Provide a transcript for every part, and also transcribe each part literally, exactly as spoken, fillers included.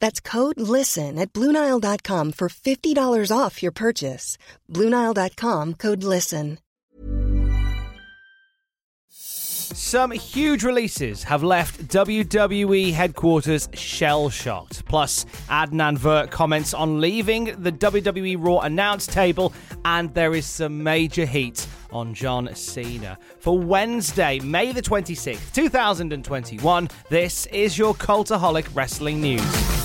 That's code LISTEN at Blue Nile dot com for fifty dollars off your purchase. Blue Nile dot com, code LISTEN. Some huge releases have left W W E headquarters shell-shocked. Plus, Adnan Virk comments on leaving the W W E Raw announce table, and there is some major heat on John Cena. For Wednesday, May the twenty-sixth, two thousand twenty-one, this is your Cultaholic Wrestling News.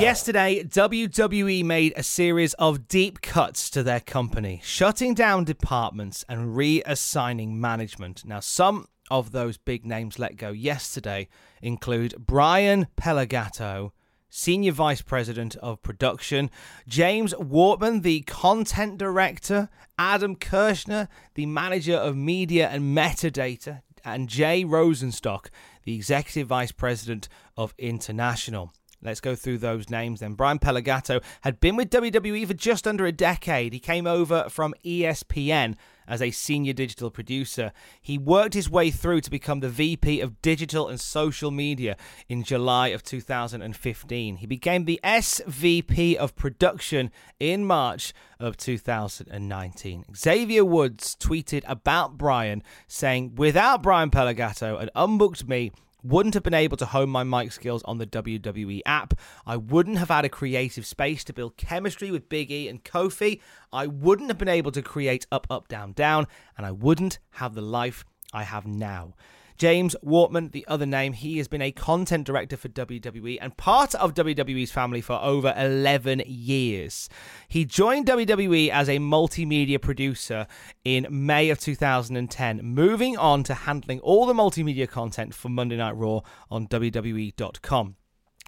Yesterday, W W E made a series of deep cuts to their company, shutting down departments and reassigning management. Now, some of those big names let go yesterday include Brian Pellegatto, Senior Vice President of Production, James Wortman, the Content Director, Adam Kirshner, the Manager of Media and Metadata, and Jay Rosenstock, the Executive Vice President of International. Let's go through those names then. Brian Pellegatto had been with W W E for just under a decade. He came over from E S P N as a senior digital producer. He worked his way through to become the V P of Digital and Social Media in July of two thousand fifteen. He became the S V P of Production in March of two thousand nineteen. Xavier Woods tweeted about Brian, saying, "Without Brian Pellegatto, an unbooked me wouldn't have been able to hone my mic skills on the W W E app. I wouldn't have had a creative space to build chemistry with Big E and Kofi. I wouldn't have been able to create Up, Up, Down, Down. And I wouldn't have the life I have now." James Wortman, the other name, he has been a content director for W W E and part of W W E's family for over eleven years. He joined W W E as a multimedia producer in May of two thousand ten, moving on to handling all the multimedia content for Monday Night Raw on W W E dot com.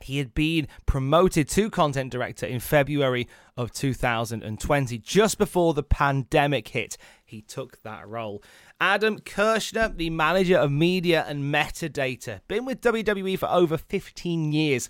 He had been promoted to content director in February of two thousand twenty, just before the pandemic hit. He took that role. Adam Kirshner, the manager of media and metadata, been with W W E for over fifteen years.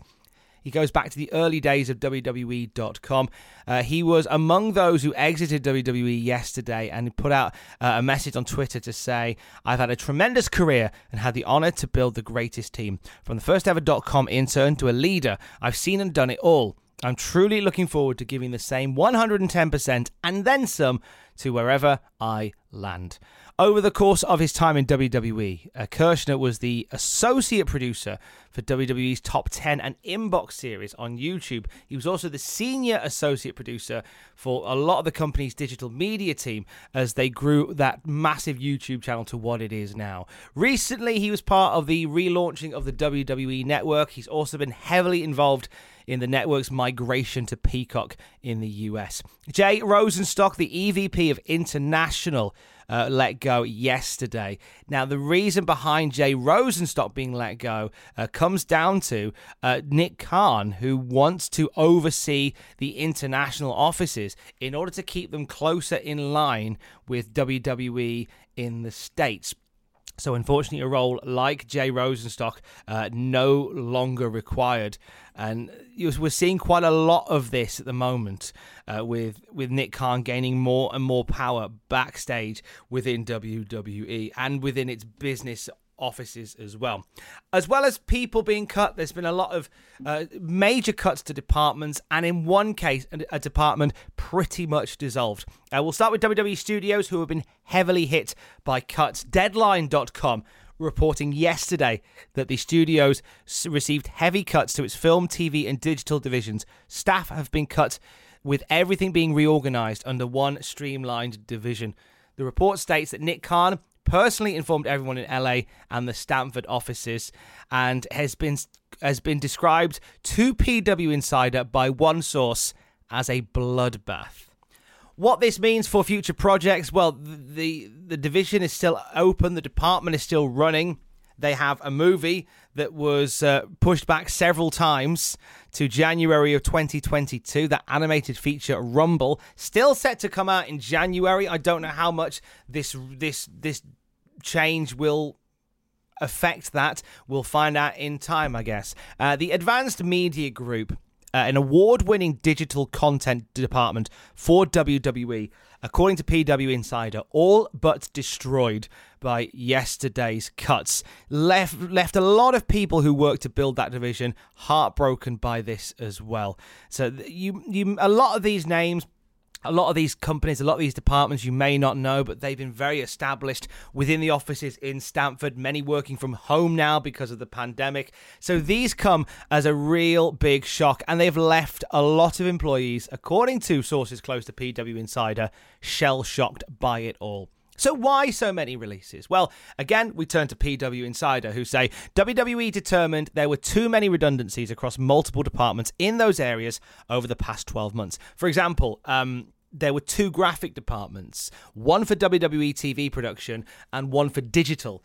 He goes back to the early days of W W E dot com. Uh, he was among those who exited W W E yesterday and put out uh, a message on Twitter to say, "I've had a tremendous career and had the honour to build the greatest team. From the first ever dot-com intern to a leader, I've seen and done it all. I'm truly looking forward to giving the same one hundred ten percent and then some to wherever I land." Over the course of his time in W W E, uh, Kirshner was the associate producer for W W E's Top ten and Inbox series on YouTube. He was also the senior associate producer for a lot of the company's digital media team as they grew that massive YouTube channel to what it is now. Recently, he was part of the relaunching of the W W E Network. He's also been heavily involved in the network's migration to Peacock in the U S. Jay Rosenstock, the E V P of International, Uh, let go yesterday. Now, the reason behind Jay Rosenstock being let go uh, comes down to uh, Nick Khan, who wants to oversee the international offices in order to keep them closer in line with W W E in the States. So, unfortunately, a role like Jay Rosenstock uh, no longer required. And we're seeing quite a lot of this at the moment uh, with, with Nick Khan gaining more and more power backstage within W W E and within its business offices as well. As well as people being cut, there's been a lot of uh, major cuts to departments, and in one case, a department pretty much dissolved. Uh, we'll start with W W E Studios, who have been heavily hit by cuts. Deadline dot com reporting yesterday that the studios received heavy cuts to its film, T V, and digital divisions. Staff have been cut, with everything being reorganised under one streamlined division. The report states that Nick Khan personally informed everyone in L A and the Stamford offices, and has been has been described to P W Insider by one source as a bloodbath. What this means for future projects, well, the the division is still open, the department is still running. They have a movie that was uh, pushed back several times to January of twenty twenty-two, that animated feature Rumble, still set to come out in January. I don't know how much this this this change will affect that. We'll find out in time, I guess. Uh, the Advanced Media Group, uh, an award-winning digital content department for W W E, according to P W Insider, all but destroyed by yesterday's cuts. Left left a lot of people who worked to build that division heartbroken by this as well. So you you a lot of these names, a lot of these companies, a lot of these departments you may not know, but they've been very established within the offices in Stamford, many working from home now because of the pandemic. So these come as a real big shock, and they've left a lot of employees, according to sources close to P W Insider, shell-shocked by it all. So why so many releases? Well, again, we turn to P W Insider, who say W W E determined there were too many redundancies across multiple departments in those areas over the past twelve months. For example, um, there were two graphic departments, one for W W E T V production and one for digital.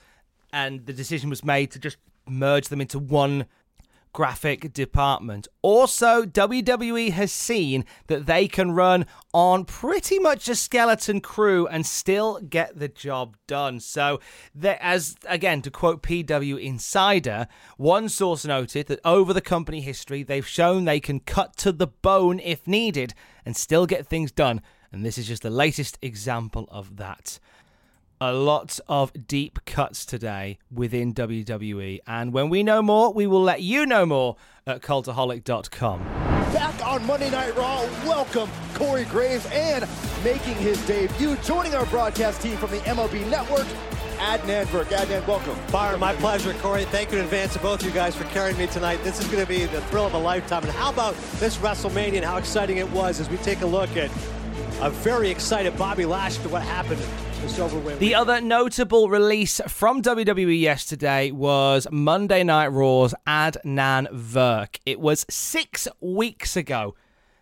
And the decision was made to just merge them into one graphic department. Also, W W E has seen that they can run on pretty much a skeleton crew and still get the job done. So, there, as again, to quote P W Insider, one source noted that over the company history, they've shown they can cut to the bone if needed and still get things done. And this is just the latest example of that. A lot of deep cuts today within W W E. And when we know more, we will let you know more at cultaholic dot com. Back on Monday Night Raw, welcome Corey Graves, and making his debut, joining our broadcast team from the M L B Network, Adnan Virk. Adnan, welcome. Byron, my pleasure. Corey, thank you in advance to both you guys for carrying me tonight. This is going to be the thrill of a lifetime. And how about this WrestleMania and how exciting it was as we take a look at a very excited Bobby Lashley to what happened. The other notable release from W W E yesterday was Monday Night Raw's Adnan Virk. It was six weeks ago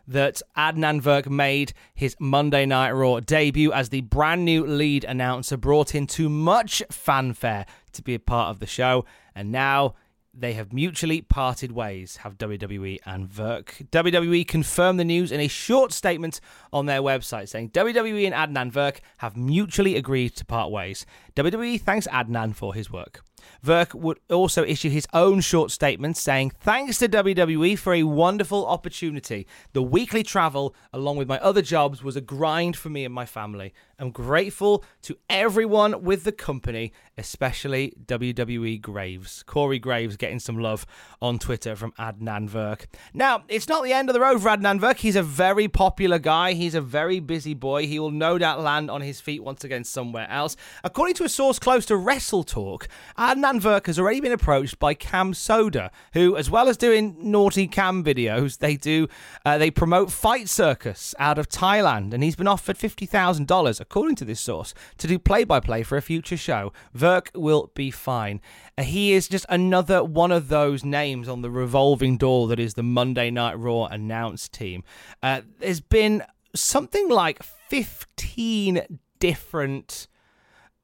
that Adnan Virk made his Monday Night Raw debut as the brand new lead announcer, brought in too much fanfare to be a part of the show, and now they have mutually parted ways, have W W E and Virk. W W E confirmed the news in a short statement on their website, saying W W E and Adnan Virk have mutually agreed to part ways. W W E thanks Adnan for his work. Virk would also issue his own short statement saying, thanks to W W E for a wonderful opportunity. The weekly travel, along with my other jobs, was a grind for me and my family. I'm grateful to everyone with the company, especially W W E Graves. Corey Graves getting some love on Twitter from Adnan Virk. Now, it's not the end of the road for Adnan Virk. He's a very popular guy. He's a very busy boy. He will no doubt land on his feet once again somewhere else. According to a source close to WrestleTalk, Adnan Virk has already been approached by Cam Soda, who, as well as doing naughty Cam videos, they do uh, they promote Fight Circus out of Thailand, and he's been offered fifty thousand dollars, according to this source, to do play-by-play for a future show. Virk will be fine. Uh, he is just another one of those names on the revolving door that is the Monday Night Raw announce team. Uh, there's been something like fifteen different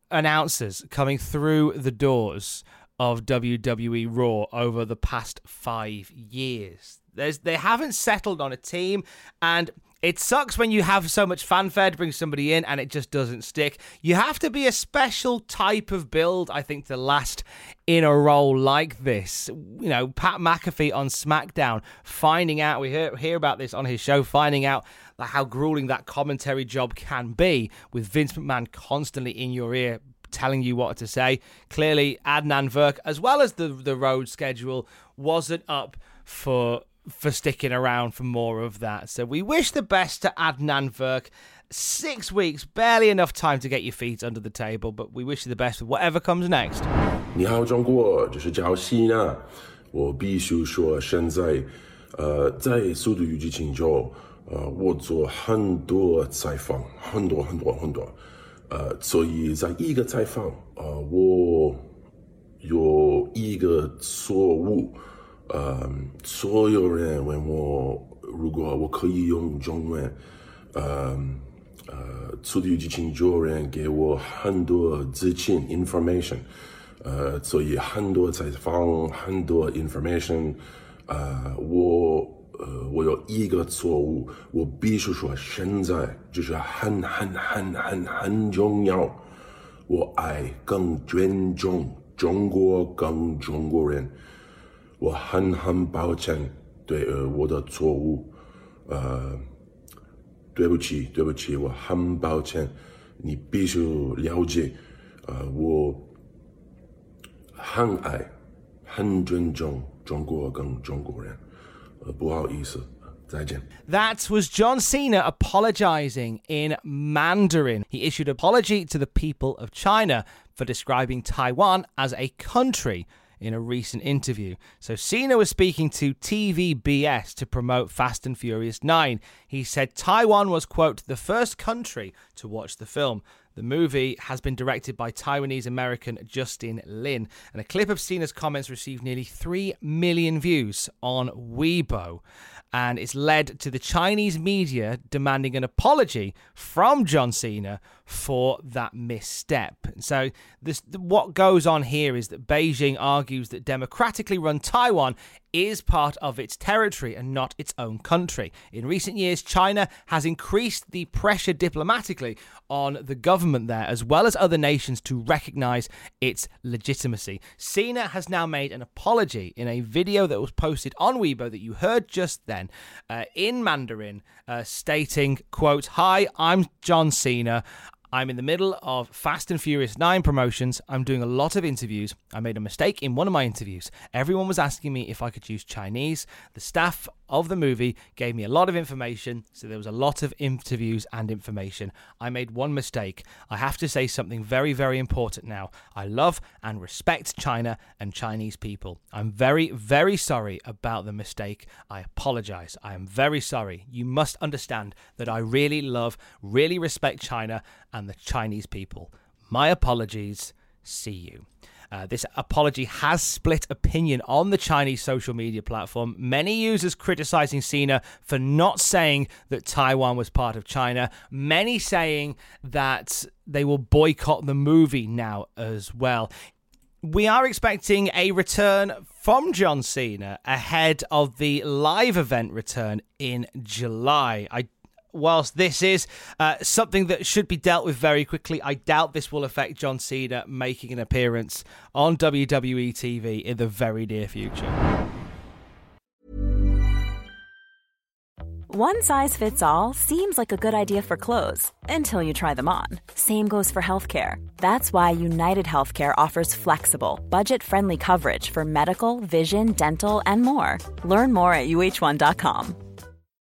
announcers coming through the doors of W W E Raw over the past five years. There's, they haven't settled on a team, and it sucks when you have so much fanfare to bring somebody in and it just doesn't stick. You have to be a special type of build, I think, to last in a role like this. You know, Pat McAfee on SmackDown, finding out, we hear, hear about this on his show, finding out how grueling that commentary job can be with Vince McMahon constantly in your ear, telling you what to say. Clearly, Adnan Virk, as well as the the road schedule, wasn't up for for sticking around for more of that. So we wish the best to Adnan Virk. Six weeks, barely enough time to get your feet under the table, but we wish you the best with whatever comes next. 你好，中国，这是焦希娜。我必须说，现在呃，在速度与激情中，呃，我做很多采访，很多很多很多。呃，所以在一个采访，呃，我有一个错误，呃，所有人问我，如果我可以用中文，呃。 速度与激情中人给我很多资讯 information， 呃， 所以很多采访， 很多 information， 呃， 我， 呃， 我有一个错误， 我必须说现在就是很很很很很重要， 我爱更尊重 中国跟中国人， 我很很抱歉 对我的错误， 呃， 对不起，对不起，我很抱歉，你必须了解，我很爱，很尊重中国跟中国人，不好意思，再见。 That was John Cena apologising in Mandarin. He issued an apology to the people of China for describing Taiwan as a country in a recent interview. So Cena was speaking to T V B S to promote Fast and Furious nine. He said Taiwan was, quote, the first country to watch the film. The movie has been directed by Taiwanese-American Justin Lin. And a clip of Cena's comments received nearly three million views on Weibo. And it's led to the Chinese media demanding an apology from John Cena for that misstep. So this, what goes on here is that Beijing argues that democratically run Taiwan is part of its territory and not its own country. In recent years, China has increased the pressure diplomatically on the government there, as well as other nations, to recognise its legitimacy. Cena has now made an apology in a video that was posted on Weibo that you heard just then, uh, in Mandarin, uh, stating, quote, "Hi, I'm John Cena. I'm in the middle of Fast and Furious nine promotions. I'm doing a lot of interviews. I made a mistake in one of my interviews. Everyone was asking me if I could use Chinese. The staff of the movie gave me a lot of information, so there was a lot of interviews and information. I made one mistake. I have to say something very, very important now. I love and respect China and Chinese people. I'm very, very sorry about the mistake. I apologize. I am very sorry. You must understand that I really love, really respect China and the Chinese people. My apologies. See you." Uh, this apology has split opinion on the Chinese social media platform. Many users criticising Cena for not saying that Taiwan was part of China. Many saying that they will boycott the movie now as well. We are expecting a return from John Cena ahead of the live event return in July. I Whilst this is uh, something that should be dealt with very quickly, I doubt this will affect John Cena making an appearance on W W E T V in the very near future. One size fits all seems like a good idea for clothes until you try them on. Same goes for healthcare. That's why United Healthcare offers flexible, budget-friendly coverage for medical, vision, dental, and more. Learn more at U H one dot com.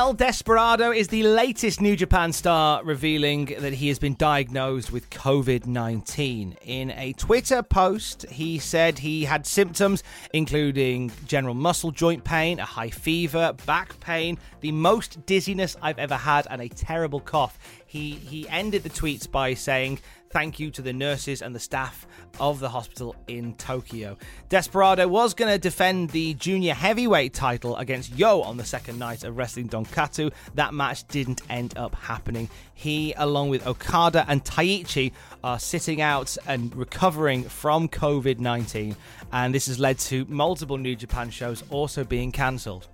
El Desperado is the latest New Japan star, revealing that he has been diagnosed with covid nineteen. In a Twitter post, he said he had symptoms including general muscle joint pain, a high fever, back pain, the most dizziness I've ever had, and a terrible cough. He he ended the tweets by saying, "Thank you to the nurses and the staff of the hospital in Tokyo." Desperado was going to defend the junior heavyweight title against Yo on the second night of Wrestling Donkatsu. That match didn't end up happening. He, along with Okada and Taichi, are sitting out and recovering from covid nineteen. And this has led to multiple New Japan shows also being cancelled.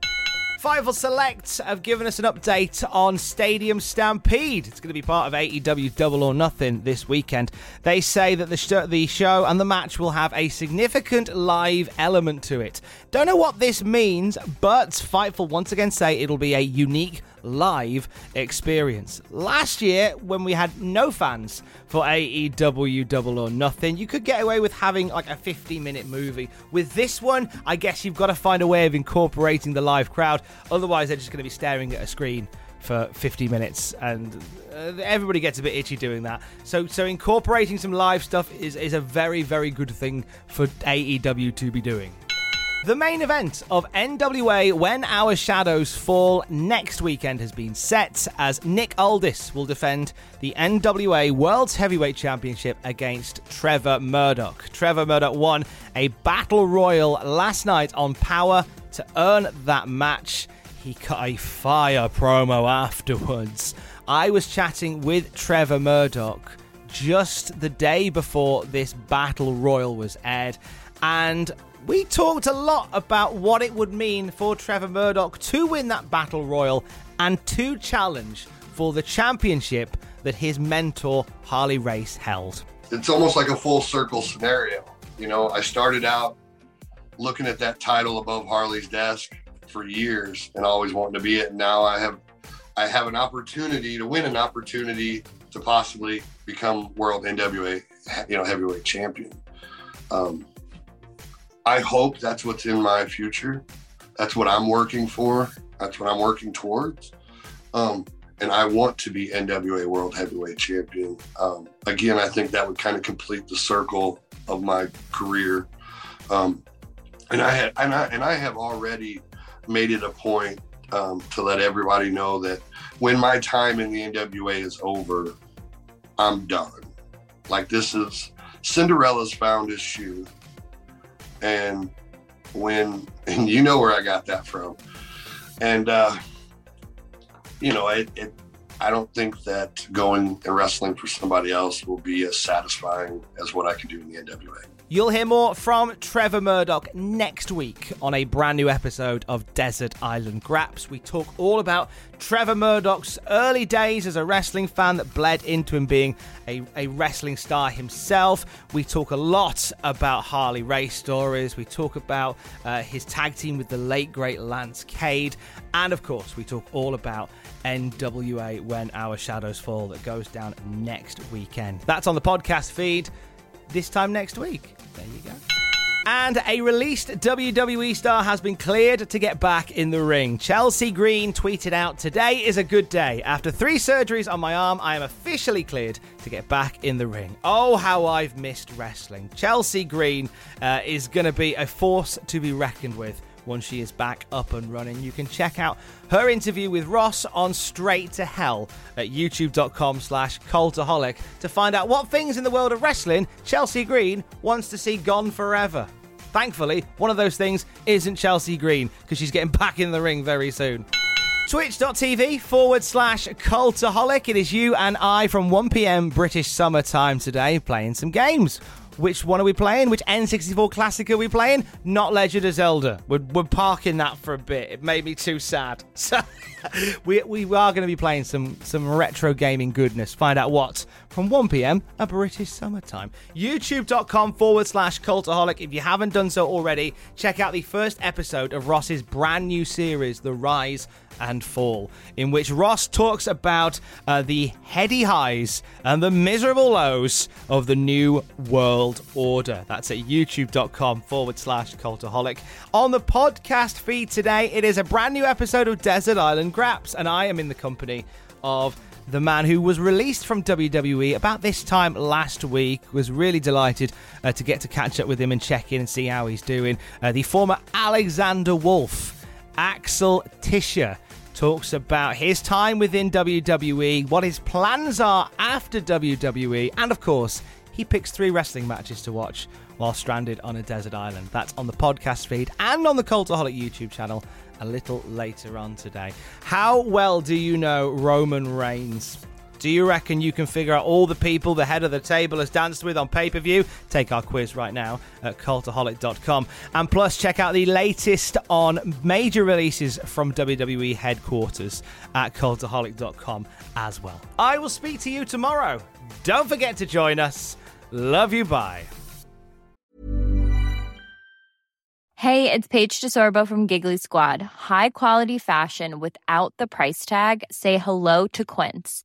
Fightful Select have given us an update on Stadium Stampede. It's going to be part of A E W Double or Nothing this weekend. They say that the, sh- the show and the match will have a significant live element to it. Don't know what this means, but Fightful once again say it'll be a unique live experience. Last year, when we had no fans for A E W Double or Nothing, you could get away with having like a fifty minute movie. With this one, I guess you've got to find a way of incorporating the live crowd. Otherwise, they're just going to be staring at a screen for fifty minutes, and uh, everybody gets a bit itchy doing that. So so incorporating some live stuff is, is a very, very good thing for A E W to be doing. The main event of N W A When Our Shadows Fall next weekend has been set, as Nick Aldis will defend the N W A World Heavyweight Championship against Trevor Murdoch. Trevor Murdoch won a Battle Royal last night on Power to earn that match. He cut a fire promo afterwards. I was chatting with Trevor Murdoch just the day before this Battle Royal was aired, and we talked a lot about what it would mean for Trevor Murdoch to win that Battle Royal and to challenge for the championship that his mentor, Harley Race, held. It's almost like a full circle scenario. You know, I started out looking at that title above Harley's desk for years and always wanting to be it. And now I have, I have an opportunity to win an opportunity to possibly become world N W A, you know, heavyweight champion. Um, I hope that's what's in my future. That's what I'm working for. That's what I'm working towards. Um, and I want to be N W A World Heavyweight Champion. Um, again, I think that would kind of complete the circle of my career. Um, and I had, and I, and I have already made it a point um, to let everybody know that when my time in the N W A is over, I'm done. Like, this is, Cinderella's found his shoe. And when, and you know where I got that from. And, uh, you know, it, it, I don't think that going and wrestling for somebody else will be as satisfying as what I can do in the N W A. You'll hear more from Trevor Murdoch next week on a brand new episode of Desert Island Graps. We talk all about Trevor Murdoch's early days as a wrestling fan that bled into him being a, a wrestling star himself. We talk a lot about Harley Race stories. We talk about uh, his tag team with the late, great Lance Cade. And, of course, we talk all about N W A When Our Shadows Fall that goes down next weekend. That's on the podcast feed this time next week. There you go. And a released W W E star has been cleared to get back in the ring. Chelsea Green tweeted out, "Today is a good day. After three surgeries on my arm, I am officially cleared to get back in the ring. Oh, how I've missed wrestling." Chelsea Green uh, is going to be a force to be reckoned with once she is back up and running. You can check out her interview with Ross on Straight to Hell at youtube.com slash Cultaholic to find out what things in the world of wrestling Chelsea Green wants to see gone forever. Thankfully, one of those things isn't Chelsea Green, because she's getting back in the ring very soon. Twitch.tv forward slash Cultaholic. It is you and I from one p.m. British summer time today playing some games. Which one are we playing? Which N sixty-four classic are we playing? Not Legend of Zelda. We're, we're parking that for a bit. It made me too sad. So we we are going to be playing some, some retro gaming goodness. Find out what from one p.m. a British summertime. YouTube.com forward slash Cultaholic. If you haven't done so already, check out the first episode of Ross's brand new series, The Rise and Fall, in which Ross talks about uh, the heady highs and the miserable lows of the new world World Order. That's at youtube.com forward slash Cultaholic. On the podcast feed today, it is a brand new episode of Desert Island Graps, and I am in the company of the man who was released from W W E about this time last week. Was really delighted uh, to get to catch up with him and check in and see how he's doing. Uh, the former Alexander Wolfe, Axel Tischer, talks about his time within W W E, what his plans are after W W E, and of course, he picks three wrestling matches to watch while stranded on a desert island. That's on the podcast feed and on the Cultaholic YouTube channel a little later on today. How well do you know Roman Reigns? Do you reckon you can figure out all the people the head of the table has danced with on pay-per-view? Take our quiz right now at cultaholic dot com. And plus, check out the latest on major releases from W W E headquarters at cultaholic dot com as well. I will speak to you tomorrow. Don't forget to join us. Love you, bye. Hey, it's Paige DeSorbo from Giggly Squad. High quality fashion without the price tag. Say hello to Quince.